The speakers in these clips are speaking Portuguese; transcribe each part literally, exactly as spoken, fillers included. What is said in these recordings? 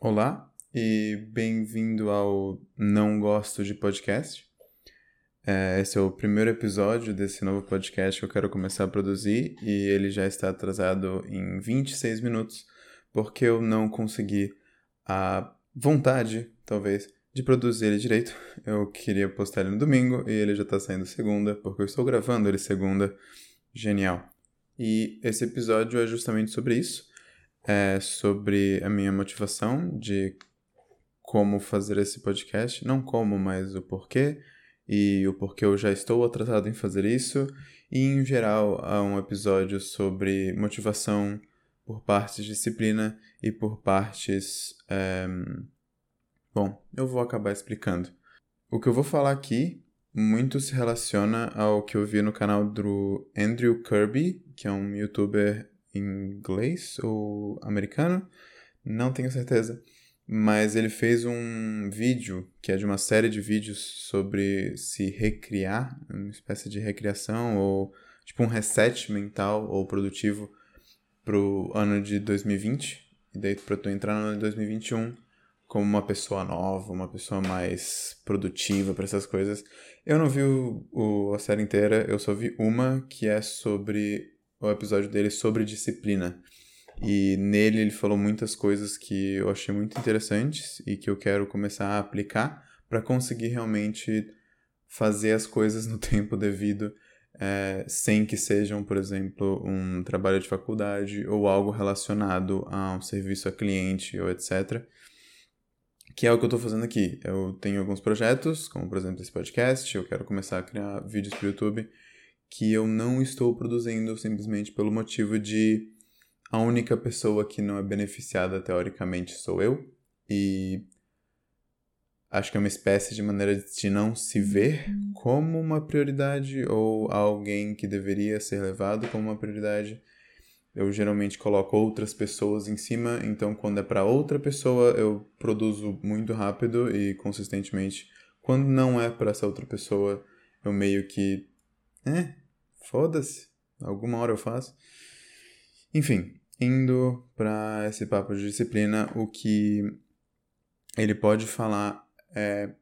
Olá e bem-vindo ao Não Gosto de Podcast. É, esse é o primeiro episódio desse novo podcast que eu quero começar a produzir e ele já está atrasado em vinte e seis minutos porque eu não consegui a vontade, talvez, de produzir ele direito. Eu queria postar ele no domingo e ele já está saindo segunda porque eu estou gravando ele segunda. Genial. E esse episódio é justamente sobre isso. É sobre a minha motivação de como fazer esse podcast. Não como, mas o porquê. E o porquê eu já estou atrasado em fazer isso. E, em geral, há um episódio sobre motivação por partes disciplina e por partes... É... Bom, eu vou acabar explicando. O que eu vou falar aqui muito se relaciona ao que eu vi no canal do Andrew Kirby, que é um youtuber inglês ou americano, não tenho certeza, mas ele fez um vídeo, que é de uma série de vídeos sobre se recriar, uma espécie de recriação, ou tipo um reset mental ou produtivo pro ano de dois mil e vinte, e daí pra tu entrar no ano de dois mil e vinte e um como uma pessoa nova, uma pessoa mais produtiva pra essas coisas. Eu não vi o, o, a série inteira, eu só vi uma, que é sobre... o episódio dele sobre disciplina. E nele ele falou muitas coisas que eu achei muito interessantes e que eu quero começar a aplicar para conseguir realmente fazer as coisas no tempo devido, é, sem que sejam, por exemplo, um trabalho de faculdade ou algo relacionado a um serviço a cliente ou etcétera. Que é o que eu estou fazendo aqui. Eu tenho alguns projetos, como por exemplo esse podcast, eu quero começar a criar vídeos para o YouTube, que eu não estou produzindo simplesmente pelo motivo de a única pessoa que não é beneficiada, teoricamente, sou eu. E acho que é uma espécie de maneira de não se ver como uma prioridade ou alguém que deveria ser levado como uma prioridade. Eu geralmente coloco outras pessoas em cima, então quando é para outra pessoa eu produzo muito rápido e consistentemente. Quando não é para essa outra pessoa, eu meio que... É, foda-se, alguma hora eu faço. Enfim, indo para esse papo de disciplina, o que ele pode falar é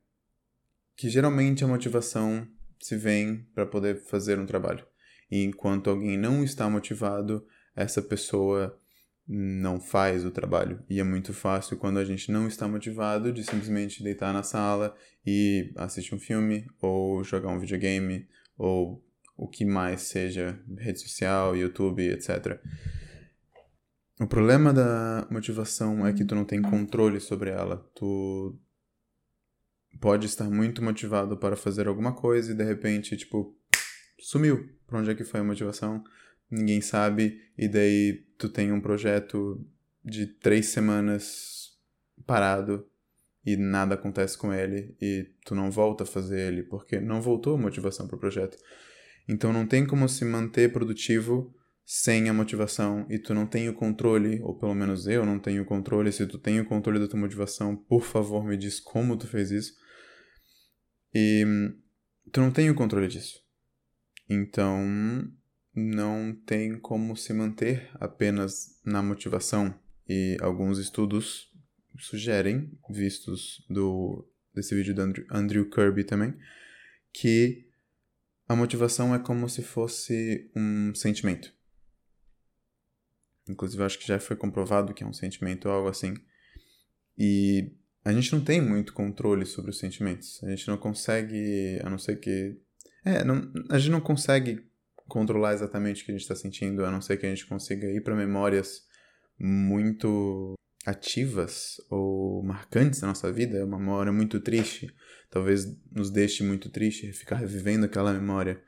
que geralmente a motivação se vem para poder fazer um trabalho. E enquanto alguém não está motivado, essa pessoa não faz o trabalho. E é muito fácil quando a gente não está motivado de simplesmente deitar na sala e assistir um filme ou jogar um videogame ou o que mais seja, rede social, YouTube, etcétera. O problema da motivação é que tu não tem controle sobre ela. Tu pode estar muito motivado para fazer alguma coisa e de repente, tipo, sumiu. Pra onde é que foi a motivação? Ninguém sabe. E daí tu tem um projeto de três semanas parado e nada acontece com ele, e tu não volta a fazer ele, porque não voltou a motivação para o projeto. Então não tem como se manter produtivo sem a motivação, e tu não tem o controle, ou pelo menos eu não tenho o controle. Se tu tem o controle da tua motivação, por favor me diz como tu fez isso. E tu não tem o controle disso. Então não tem como se manter apenas na motivação, e alguns estudos sugerem, vistos do, desse vídeo do Andrew, Andrew Kirby também, que a motivação é como se fosse um sentimento. Inclusive, acho que já foi comprovado que é um sentimento ou algo assim. E a gente não tem muito controle sobre os sentimentos. A gente não consegue, a não ser que... É, não, a gente não consegue controlar exatamente o que a gente está sentindo, a não ser que a gente consiga ir para memórias muito... ativas ou marcantes na nossa vida. É uma memória muito triste, talvez nos deixe muito triste ficar revivendo aquela memória.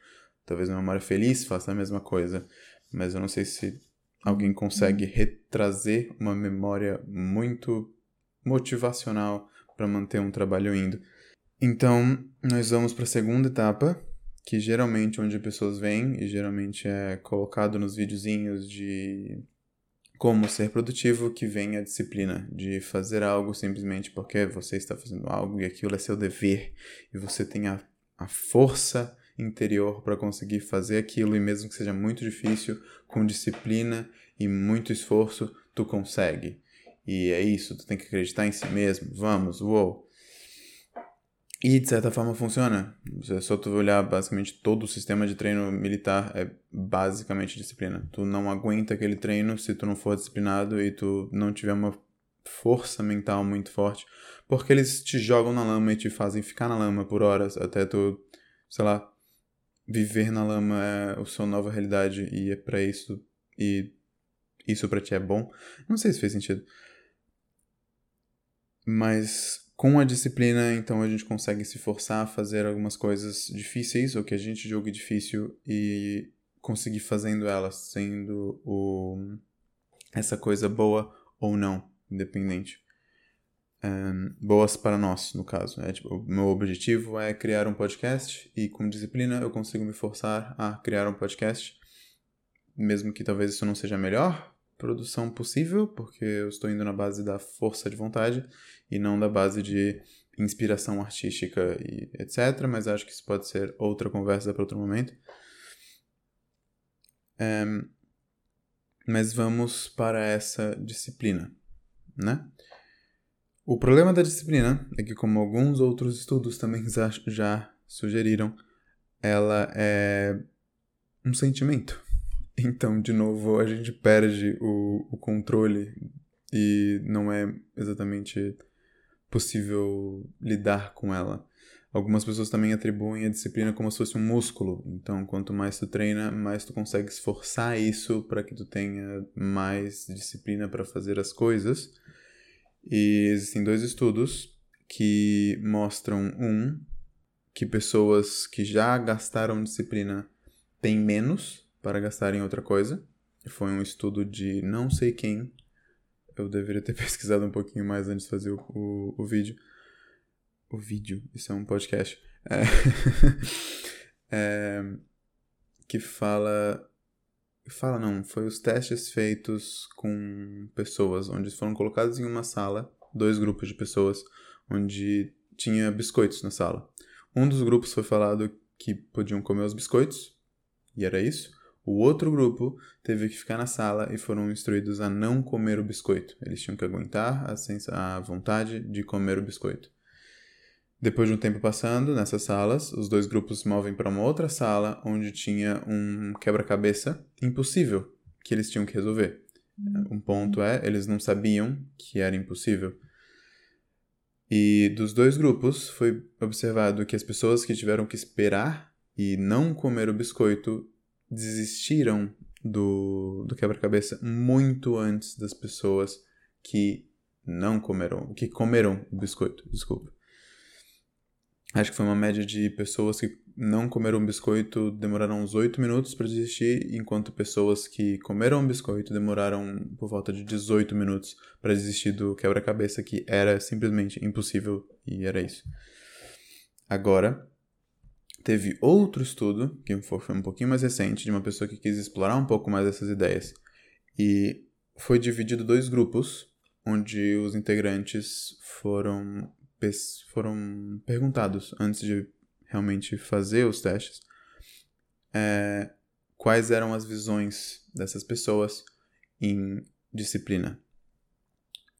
Talvez uma memória feliz faça a mesma coisa, mas eu não sei se alguém consegue retrazer uma memória muito motivacional para manter um trabalho indo. Então, nós vamos para a segunda etapa, que geralmente onde pessoas vêm, e geralmente é colocado nos videozinhos de... como ser produtivo, que vem a disciplina de fazer algo simplesmente porque você está fazendo algo e aquilo é seu dever. E você tem a, a força interior para conseguir fazer aquilo, e mesmo que seja muito difícil, com disciplina e muito esforço, tu consegue. e é isso, tu tem que acreditar em si mesmo, vamos, uou. E de certa forma funciona. É só tu olhar, basicamente todo o sistema de treino militar é basicamente disciplina. Tu não aguenta aquele treino se tu não for disciplinado e tu não tiver uma força mental muito forte, porque eles te jogam na lama e te fazem ficar na lama por horas até tu, sei lá, viver na lama é a sua nova realidade e é pra isso, e isso pra ti é bom. Não sei se fez sentido. Mas com a disciplina, então, a gente consegue se forçar a fazer algumas coisas difíceis, ou que a gente julgue difícil, e conseguir fazendo elas, sendo o... essa coisa boa ou não, independente. Um, boas para nós, no caso. É, tipo, o meu objetivo é criar um podcast, e com disciplina eu consigo me forçar a criar um podcast, mesmo que talvez isso não seja melhor produção possível, porque eu estou indo na base da força de vontade e não da base de inspiração artística e etcétera. Mas acho que isso pode ser outra conversa para outro momento. É, mas vamos para essa disciplina, né? O problema da disciplina é que, como alguns outros estudos também já sugeriram, ela é um sentimento. Então, de novo, a gente perde o, o controle e não é exatamente possível lidar com ela. Algumas pessoas também atribuem a disciplina como se fosse um músculo. Então, quanto mais tu treina, mais tu consegue esforçar isso para que tu tenha mais disciplina para fazer as coisas. E existem dois estudos que mostram, um, que pessoas que já gastaram disciplina têm menos para gastar em outra coisa. Foi um estudo de não sei quem. Eu deveria ter pesquisado um pouquinho mais antes de fazer o, o, o vídeo. O vídeo, isso é um podcast. É. É, que fala... Fala não, foi os testes feitos com pessoas, onde foram colocados em uma sala, dois grupos de pessoas, onde tinha biscoitos na sala. Um dos grupos foi falado que podiam comer os biscoitos, e era isso. O outro grupo teve que ficar na sala e foram instruídos a não comer o biscoito. Eles tinham que aguentar a, sens- a vontade de comer o biscoito. Depois de um tempo passando, nessas salas, os dois grupos se movem para uma outra sala onde tinha um quebra-cabeça impossível que eles tinham que resolver. Um ponto é, eles não sabiam que era impossível. E dos dois grupos foi observado que as pessoas que tiveram que esperar e não comer o biscoito desistiram do, do quebra-cabeça muito antes das pessoas que não comeram, que comeram o biscoito, desculpa. Acho que foi uma média de pessoas que não comeram o biscoito demoraram uns oito minutos para desistir, enquanto pessoas que comeram o biscoito demoraram por volta de dezoito minutos para desistir do quebra-cabeça, que era simplesmente impossível, e era isso. Agora, teve outro estudo, que foi um pouquinho mais recente, de uma pessoa que quis explorar um pouco mais essas ideias. E foi dividido dois grupos, onde os integrantes foram, foram perguntados, antes de realmente fazer os testes, é, quais eram as visões dessas pessoas em disciplina.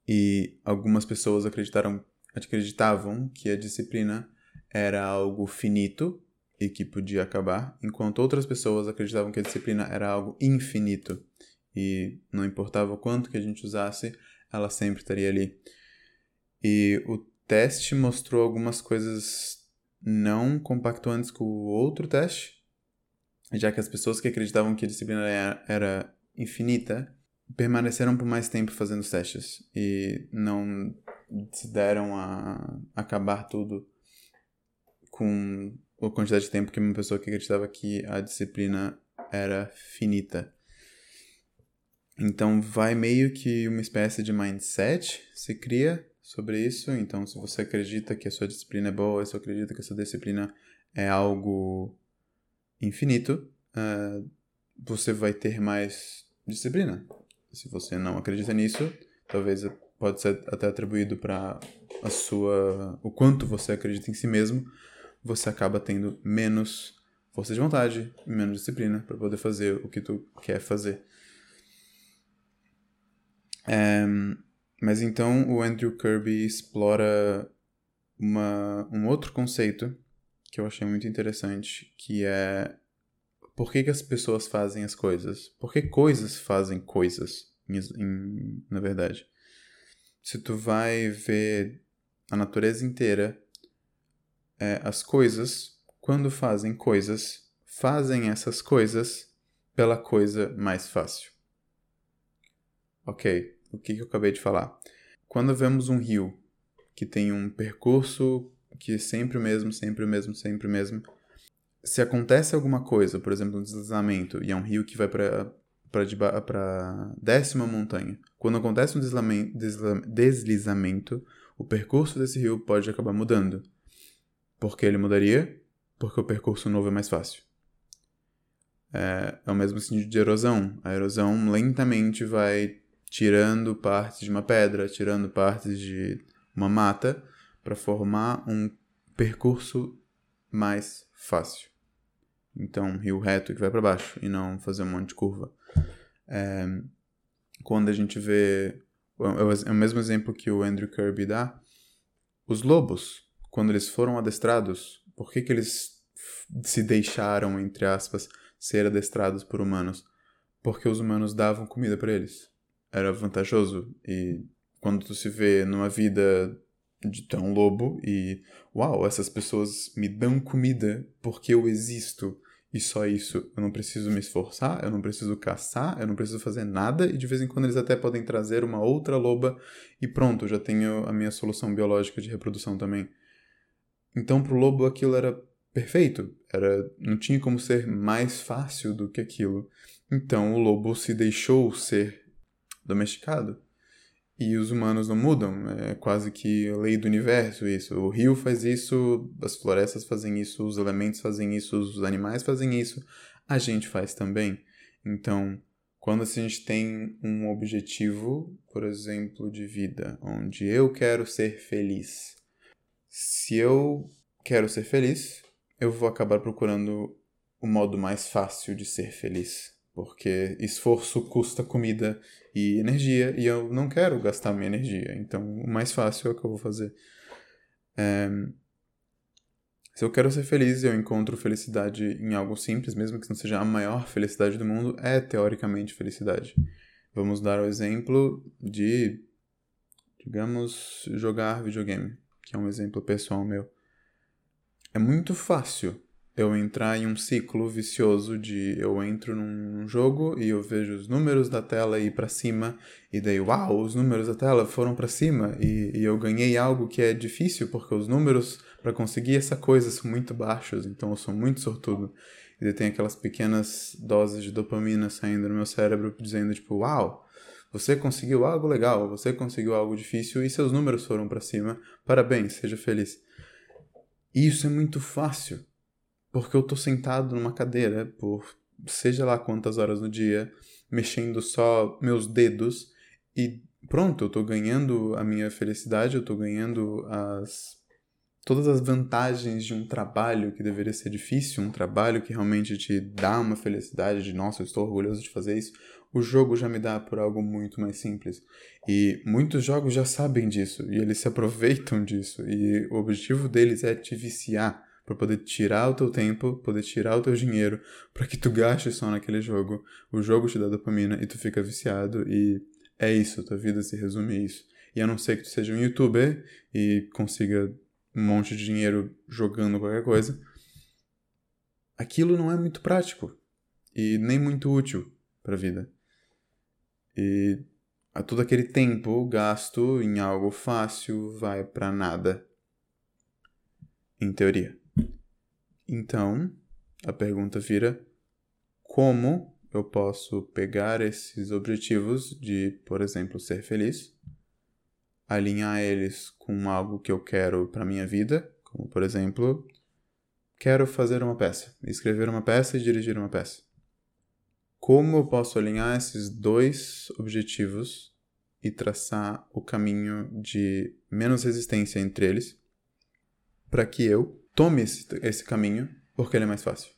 E algumas pessoas acreditaram, acreditavam que a disciplina era algo finito e que podia acabar, enquanto outras pessoas acreditavam que a disciplina era algo infinito e não importava o quanto que a gente usasse, ela sempre estaria ali. E o teste mostrou algumas coisas não compactuantes com o outro teste, já que as pessoas que acreditavam que a disciplina era, era infinita permaneceram por mais tempo fazendo os testes e não se deram a acabar tudo com a quantidade de tempo que uma pessoa que acreditava que a disciplina era finita. Então vai meio que uma espécie de mindset se cria sobre isso. Então se você acredita que a sua disciplina é boa, se você acredita que a sua disciplina é algo infinito, uh, você vai ter mais disciplina. Se você não acredita nisso, talvez pode ser até atribuído para a sua, o quanto você acredita em si mesmo, você acaba tendo menos força de vontade e menos disciplina para poder fazer o que tu quer fazer. É, Mas então o Andrew Kirby explora uma, um outro conceito que eu achei muito interessante, que é por que, que as pessoas fazem as coisas? Por que coisas fazem coisas, em, em, na verdade? Se tu vai ver a natureza inteira, é, as coisas, quando fazem coisas, fazem essas coisas pela coisa mais fácil. Ok, o que, que eu acabei de falar? Quando vemos um rio que tem um percurso que é sempre o mesmo, sempre o mesmo, sempre o mesmo, se acontece alguma coisa, por exemplo, um deslizamento, e é um rio que vai para para décima montanha, quando acontece um deslizamento, o percurso desse rio pode acabar mudando. Por que ele mudaria? Porque o percurso novo é mais fácil. É, é o mesmo sentido de erosão. A erosão lentamente vai tirando partes de uma pedra, tirando partes de uma mata, para formar um percurso mais fácil. Então, um rio reto que vai para baixo e não fazer um monte de curva. É, quando a gente vê... É o mesmo exemplo que o Andrew Kirby dá. Os lobos, quando eles foram adestrados, por que, que eles se deixaram, entre aspas, ser adestrados por humanos? Porque os humanos davam comida para eles. Era vantajoso. E quando tu se vê numa vida de ter um lobo e... Uau, essas pessoas me dão comida porque eu existo. E só isso. Eu não preciso me esforçar, eu não preciso caçar, eu não preciso fazer nada. E de vez em quando eles até podem trazer uma outra loba. E pronto, já tenho a minha solução biológica de reprodução também. Então pro lobo aquilo era perfeito. Era, não tinha como ser mais fácil do que aquilo. Então o lobo se deixou ser domesticado. E os humanos não mudam, é quase que a lei do universo isso. O rio faz isso, as florestas fazem isso, os elementos fazem isso, os animais fazem isso, a gente faz também. Então, quando a gente tem um objetivo, por exemplo, de vida, onde eu quero ser feliz. Se eu quero ser feliz, eu vou acabar procurando o modo mais fácil de ser feliz. Porque esforço custa comida e energia, e eu não quero gastar minha energia. Então, o mais fácil é o que eu vou fazer. É... Se eu quero ser feliz, eu encontro felicidade em algo simples, mesmo que não seja a maior felicidade do mundo, é, teoricamente, felicidade. Vamos dar o exemplo de, digamos, jogar videogame, que é um exemplo pessoal meu. É muito fácil eu entrar em um ciclo vicioso de eu entro num jogo e eu vejo os números da tela ir para cima e daí, uau, os números da tela foram para cima e, e eu ganhei algo que é difícil porque os números para conseguir essa coisa são muito baixos, então eu sou muito sortudo. E daí tem aquelas pequenas doses de dopamina saindo no meu cérebro dizendo tipo, uau, você conseguiu algo legal, você conseguiu algo difícil e seus números foram para cima, parabéns, seja feliz. E isso é muito fácil. Porque eu tô sentado numa cadeira por seja lá quantas horas no dia, mexendo só meus dedos e pronto, eu tô ganhando a minha felicidade, eu tô ganhando as, todas as vantagens de um trabalho que deveria ser difícil, um trabalho que realmente te dá uma felicidade de, nossa, eu estou orgulhoso de fazer isso. O jogo já me dá por algo muito mais simples. E muitos jogos já sabem disso e eles se aproveitam disso e o objetivo deles é te viciar. Para poder tirar o teu tempo, poder tirar o teu dinheiro, para que tu gastes só naquele jogo. O jogo te dá dopamina e tu fica viciado e é isso, tua vida se resume a isso. E a não ser que tu seja um youtuber e consiga um monte de dinheiro jogando qualquer coisa, aquilo não é muito prático e nem muito útil para a vida. E todo aquele tempo gasto em algo fácil vai para nada, em teoria. Então, a pergunta vira, como eu posso pegar esses objetivos de, por exemplo, ser feliz, alinhar eles com algo que eu quero para minha vida, como, por exemplo, quero fazer uma peça, escrever uma peça e dirigir uma peça. Como eu posso alinhar esses dois objetivos e traçar o caminho de menos resistência entre eles, para que eu tome esse, esse caminho, porque ele é mais fácil.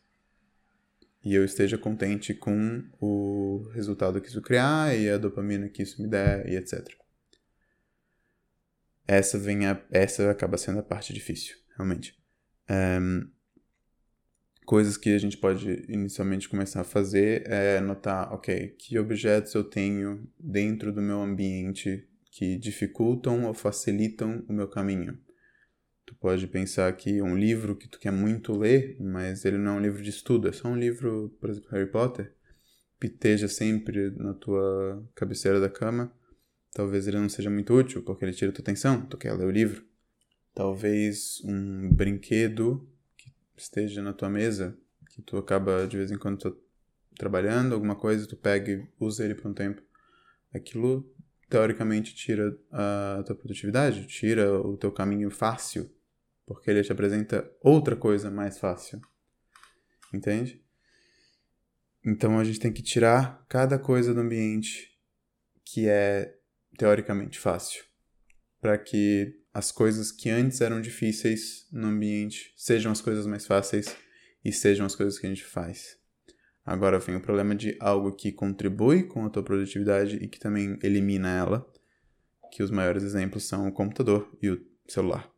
E eu esteja contente com o resultado que isso criar, e a dopamina que isso me der, e etcétera. essa vem a, essa acaba sendo a parte difícil, realmente. Um, coisas que a gente pode inicialmente começar a fazer é notar, ok, que objetos eu tenho dentro do meu ambiente que dificultam ou facilitam o meu caminho. Tu pode pensar que um livro que tu quer muito ler, mas ele não é um livro de estudo, é só um livro, por exemplo, Harry Potter, piteja sempre na tua cabeceira da cama. Talvez ele não seja muito útil, porque ele tira tua atenção, tu quer ler o livro. Talvez um brinquedo que esteja na tua mesa, que tu acaba de vez em quando tá trabalhando, alguma coisa, tu pega e usa ele por um tempo. Aquilo, teoricamente, tira a tua produtividade, tira o teu caminho fácil, porque ele te apresenta outra coisa mais fácil. Entende? Então a gente tem que tirar cada coisa do ambiente que é teoricamente fácil, para que as coisas que antes eram difíceis no ambiente sejam as coisas mais fáceis e sejam as coisas que a gente faz. Agora vem o problema de algo que contribui com a tua produtividade e que também elimina ela, que os maiores exemplos são o computador e o celular.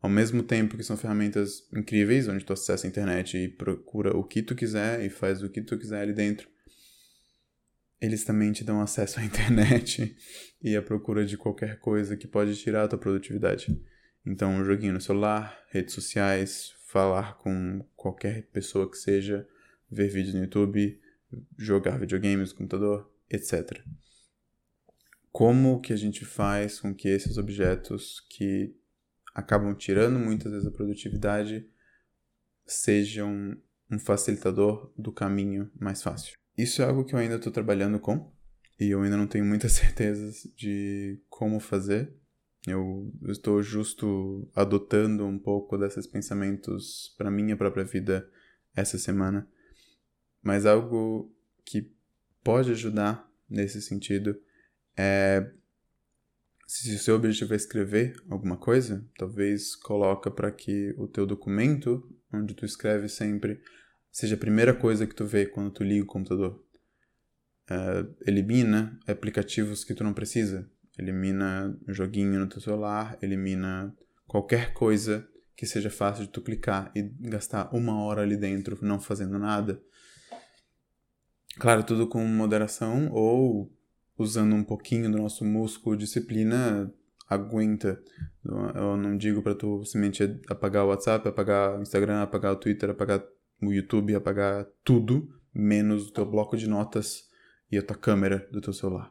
Ao mesmo tempo que são ferramentas incríveis, onde tu acessa a internet e procura o que tu quiser e faz o que tu quiser ali dentro, eles também te dão acesso à internet e à procura de qualquer coisa que pode tirar a tua produtividade. Então, um joguinho no celular, redes sociais, falar com qualquer pessoa que seja, ver vídeos no YouTube, jogar videogames no computador, etcétera. Como que a gente faz com que esses objetos que acabam tirando muitas vezes a produtividade sejam um facilitador do caminho mais fácil? Isso é algo que eu ainda estou trabalhando com, e eu ainda não tenho muitas certezas de como fazer. Eu estou justo adotando um pouco desses pensamentos para minha própria vida essa semana. Mas algo que pode ajudar nesse sentido é, se o seu objetivo é escrever alguma coisa, talvez coloca para que o teu documento, onde tu escreve sempre, seja a primeira coisa que tu vê quando tu liga o computador. Uh, elimina aplicativos que tu não precisa. Elimina joguinho no teu celular, elimina qualquer coisa que seja fácil de tu clicar e gastar uma hora ali dentro não fazendo nada. Claro, tudo com moderação ou usando um pouquinho do nosso músculo, disciplina, aguenta. Eu não digo para tu simplesmente apagar o WhatsApp, apagar o Instagram, apagar o Twitter, apagar o YouTube, apagar tudo, menos o teu bloco de notas e a tua câmera do teu celular.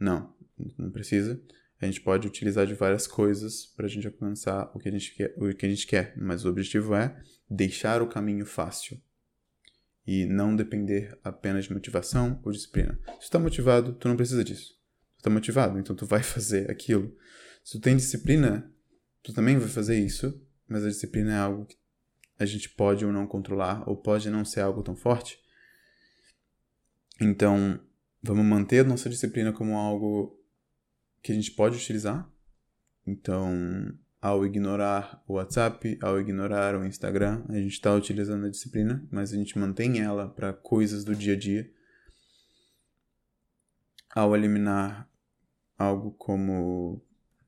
Não, não precisa. A gente pode utilizar de várias coisas para a gente alcançar o que a gente quer, o que a gente quer, mas o objetivo é deixar o caminho fácil e não depender apenas de motivação ou disciplina. Se tu tá motivado, tu não precisa disso. Tu tá motivado, então tu vai fazer aquilo. Se tu tem disciplina, tu também vai fazer isso, mas a disciplina é algo que a gente pode ou não controlar, ou pode não ser algo tão forte. Então, vamos manter a nossa disciplina como algo que a gente pode utilizar. Então, ao ignorar o WhatsApp, ao ignorar o Instagram, a gente está utilizando a disciplina, mas a gente mantém ela para coisas do dia a dia. Ao eliminar algo como,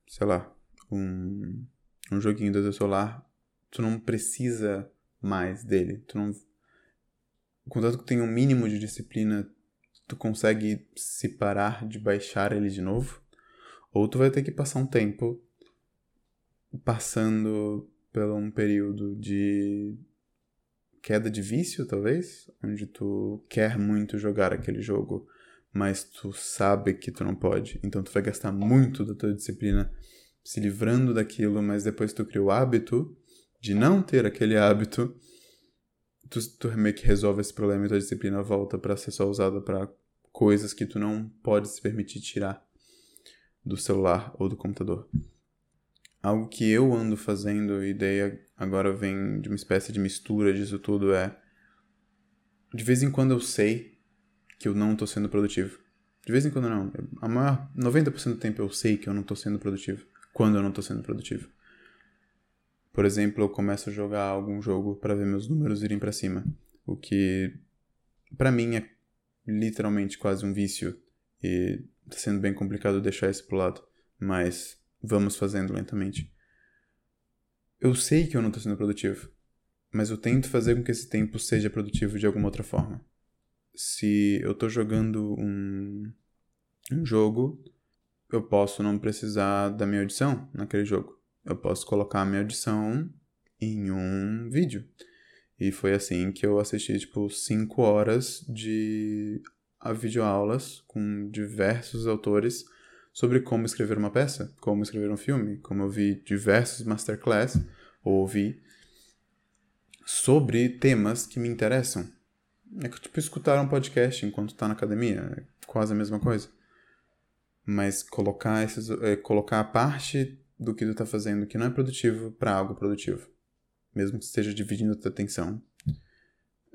sei lá, um, um joguinho do teu celular, tu não precisa mais dele. Tu não... Contanto que tu tenha um mínimo de disciplina, tu consegue se parar de baixar ele de novo. Ou tu vai ter que passar um tempo passando por um período de queda de vício, talvez, onde tu quer muito jogar aquele jogo, mas tu sabe que tu não pode. Então tu vai gastar muito da tua disciplina se livrando daquilo, mas depois tu cria o hábito de não ter aquele hábito, tu, tu meio que resolve esse problema e tua disciplina volta para ser só usada para coisas que tu não pode se permitir tirar do celular ou do computador. Algo que eu ando fazendo, e daí agora vem de uma espécie de mistura disso tudo, é... De vez em quando eu sei que eu não estou sendo produtivo. De vez em quando não. A maior, noventa por cento do tempo eu sei que eu não estou sendo produtivo. Quando eu não estou sendo produtivo. Por exemplo, eu começo a jogar algum jogo para ver meus números irem para cima. O que, para mim, é literalmente quase um vício. E tá sendo bem complicado deixar isso pro lado. Mas vamos fazendo lentamente. Eu sei que eu não estou sendo produtivo, mas eu tento fazer com que esse tempo seja produtivo de alguma outra forma. Se eu estou jogando um, um jogo, eu posso não precisar da minha audição naquele jogo. Eu posso colocar a minha audição em um vídeo. E foi assim que eu assisti, tipo, cinco horas de videoaulas com diversos autores sobre como escrever uma peça, como escrever um filme, como eu vi diversos masterclass, ou ouvi, sobre temas que me interessam. É que, tipo, escutar um podcast enquanto tá na academia é quase a mesma coisa. Mas colocar, esses, é, colocar a parte do que tu tá fazendo que não é produtivo para algo produtivo. Mesmo que esteja dividindo a tua atenção.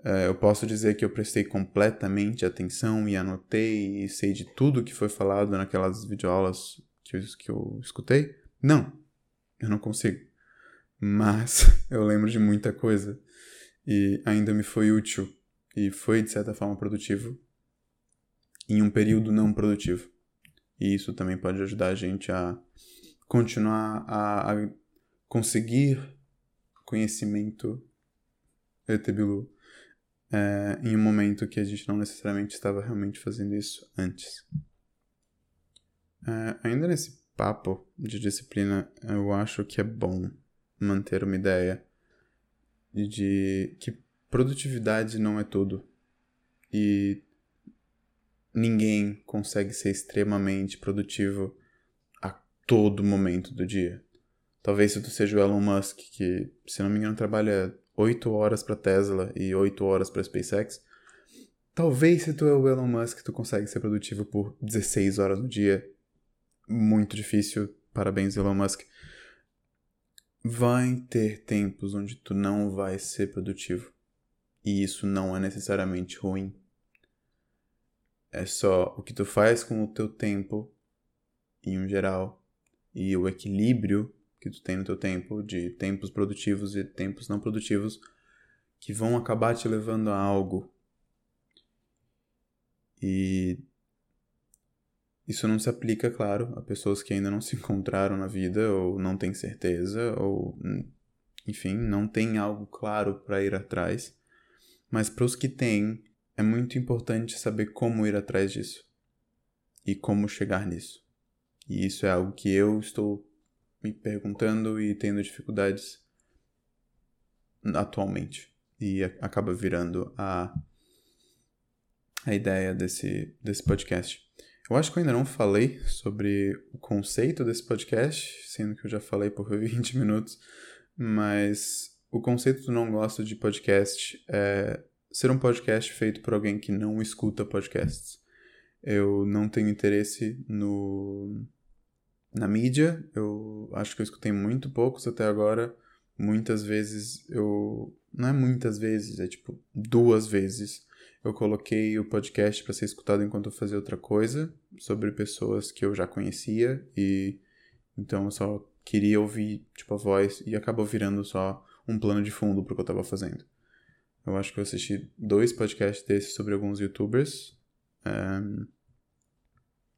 É, eu posso dizer que eu prestei completamente atenção e anotei e sei de tudo que foi falado naquelas videoaulas que eu, que eu escutei? Não, eu não consigo. Mas eu lembro de muita coisa e ainda me foi útil e foi, de certa forma, produtivo em um período não produtivo. E isso também pode ajudar a gente a continuar a, a conseguir conhecimento etebilu é, em um momento que a gente não necessariamente estava realmente fazendo isso antes. É, ainda nesse papo de disciplina, eu acho que é bom manter uma ideia de que produtividade não é tudo. E ninguém consegue ser extremamente produtivo a todo momento do dia. Talvez se tu seja o Elon Musk, que, se não me engano, trabalha oito horas para Tesla e oito horas para SpaceX. Talvez se tu é o Elon Musk, tu consegue ser produtivo por dezesseis horas no dia. Muito difícil. Parabéns, Elon Musk. Vai ter tempos onde tu não vai ser produtivo. E isso não é necessariamente ruim. É só o que tu faz com o teu tempo, em geral, e o equilíbrio que tu tem no teu tempo, de tempos produtivos e tempos não produtivos, que vão acabar te levando a algo. E isso não se aplica, claro, a pessoas que ainda não se encontraram na vida, ou não têm certeza, ou, enfim, não tem algo claro para ir atrás. Mas para os que têm, é muito importante saber como ir atrás disso. E como chegar nisso. E isso é algo que eu estou me perguntando e tendo dificuldades atualmente. E acaba virando a, a ideia desse, desse podcast. Eu acho que eu ainda não falei sobre o conceito desse podcast, sendo que eu já falei por vinte minutos, mas o conceito do Não Gosto de Podcast é ser um podcast feito por alguém que não escuta podcasts. Eu não tenho interesse no... Na mídia, eu acho que eu escutei muito poucos até agora. Muitas vezes eu... Não é muitas vezes, é tipo duas vezes. Eu coloquei o podcast para ser escutado enquanto eu fazia outra coisa, sobre pessoas que eu já conhecia. E então eu só queria ouvir, tipo, a voz. E acabou virando só um plano de fundo para o que eu estava fazendo. Eu acho que eu assisti dois podcasts desses sobre alguns youtubers. Um...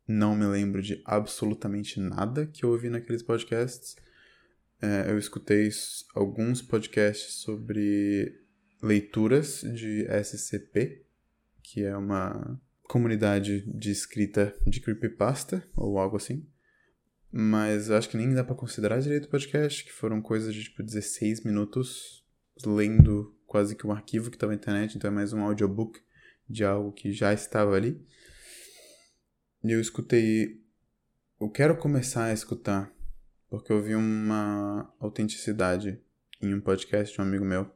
Não me lembro de absolutamente nada que eu ouvi naqueles podcasts. É, eu escutei alguns podcasts sobre leituras de S C P, que é uma comunidade de escrita de creepypasta, ou algo assim. Mas acho que nem dá pra considerar direito o podcast, que foram coisas de tipo dezesseis minutos, lendo quase que um arquivo que estava na internet, então é mais um audiobook de algo que já estava ali. E eu escutei... Eu quero começar a escutar, porque eu vi uma autenticidade em um podcast de um amigo meu,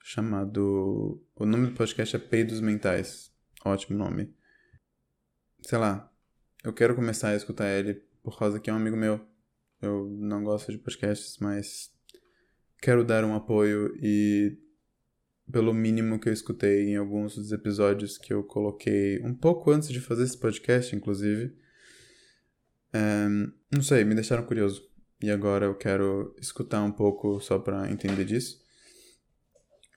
chamado... O nome do podcast é Peidos Mentais. Ótimo nome. Sei lá, eu quero começar a escutar ele, por causa que é um amigo meu. Eu não gosto de podcasts, mas quero dar um apoio e... Pelo mínimo que eu escutei em alguns dos episódios que eu coloquei um pouco antes de fazer esse podcast, inclusive. É, não sei, me deixaram curioso. E agora eu quero escutar um pouco só para entender disso.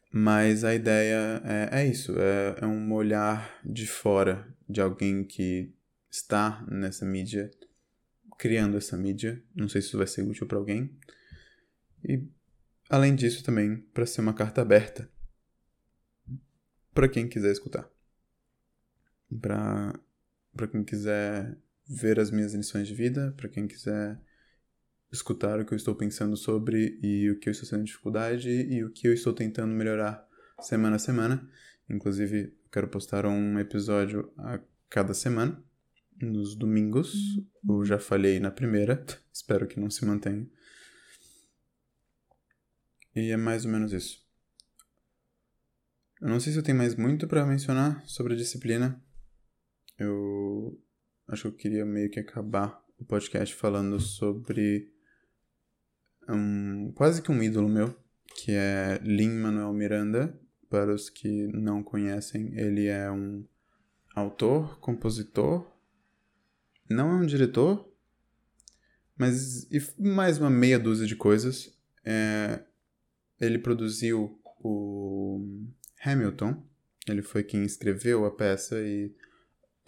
Mas a ideia é, é isso. É, é um olhar de fora de alguém que está nessa mídia, criando essa mídia. Não sei se isso vai ser útil para alguém. E, além disso, também para ser uma carta aberta para quem quiser escutar. Para para quem quiser ver as minhas lições de vida, para quem quiser escutar o que eu estou pensando sobre e o que eu estou sendo em dificuldade e o que eu estou tentando melhorar semana a semana. Inclusive, quero postar um episódio a cada semana, nos domingos. Eu já falhei na primeira, espero que não se mantenha. E é mais ou menos isso. Eu não sei se eu tenho mais muito para mencionar sobre a disciplina. Eu acho que eu queria meio que acabar o podcast falando sobre um, quase que um ídolo meu, que é Lin-Manuel Miranda. Para os que não conhecem, ele é um autor, compositor, não é um diretor, mas e mais uma meia dúzia de coisas. É, ele produziu o Hamilton, ele foi quem escreveu a peça e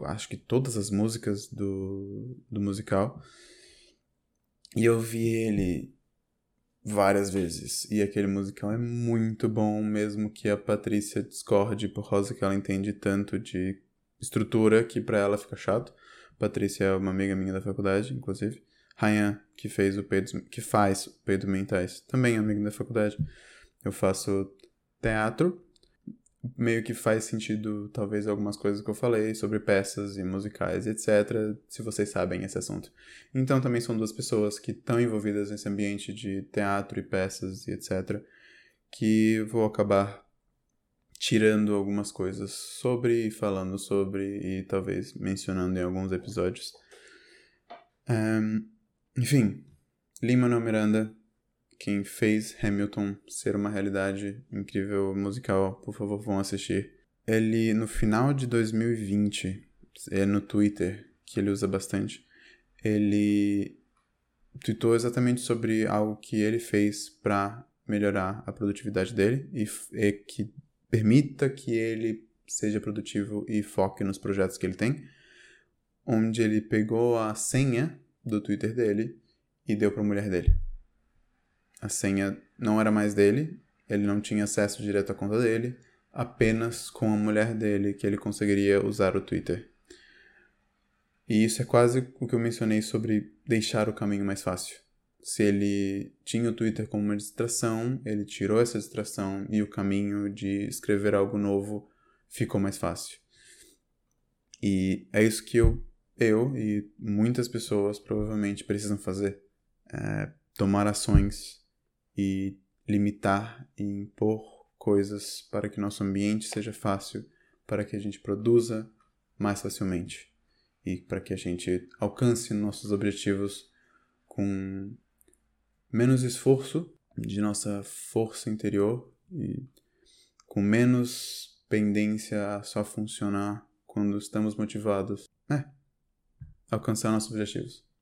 acho que todas as músicas do, do musical. E eu vi ele várias vezes. E aquele musical é muito bom, mesmo que a Patrícia discorde por causa que ela entende tanto de estrutura que pra ela fica chato. Patrícia é uma amiga minha da faculdade, inclusive. Rayan, que, fez o Peidos, que faz o Peidos Mentais, também é amigo da faculdade. Eu faço teatro. Meio que faz sentido, talvez, algumas coisas que eu falei sobre peças e musicais, etcétera, se vocês sabem esse assunto. Então, também são duas pessoas que estão envolvidas nesse ambiente de teatro e peças e etcétera, que vou acabar tirando algumas coisas sobre, falando sobre e talvez mencionando em alguns episódios. Um, enfim, Lin-Manuel Miranda, quem fez Hamilton ser uma realidade incrível musical, por favor, vão assistir. Ele, no final de dois mil e vinte, é no Twitter, que ele usa bastante, ele tweetou exatamente sobre algo que ele fez para melhorar a produtividade dele e, e que permita que ele seja produtivo e foque nos projetos que ele tem, onde ele pegou a senha do Twitter dele e deu para a mulher dele. A senha não era mais dele, ele não tinha acesso direto à conta dele, apenas com a mulher dele que ele conseguiria usar o Twitter. E isso é quase o que eu mencionei sobre deixar o caminho mais fácil. Se ele tinha o Twitter como uma distração, ele tirou essa distração e o caminho de escrever algo novo ficou mais fácil. E é isso que eu, eu e muitas pessoas provavelmente precisam fazer. É, tomar ações e limitar e impor coisas para que nosso ambiente seja fácil, para que a gente produza mais facilmente e para que a gente alcance nossos objetivos com menos esforço de nossa força interior e com menos pendência a só funcionar quando estamos motivados. É, alcançar nossos objetivos.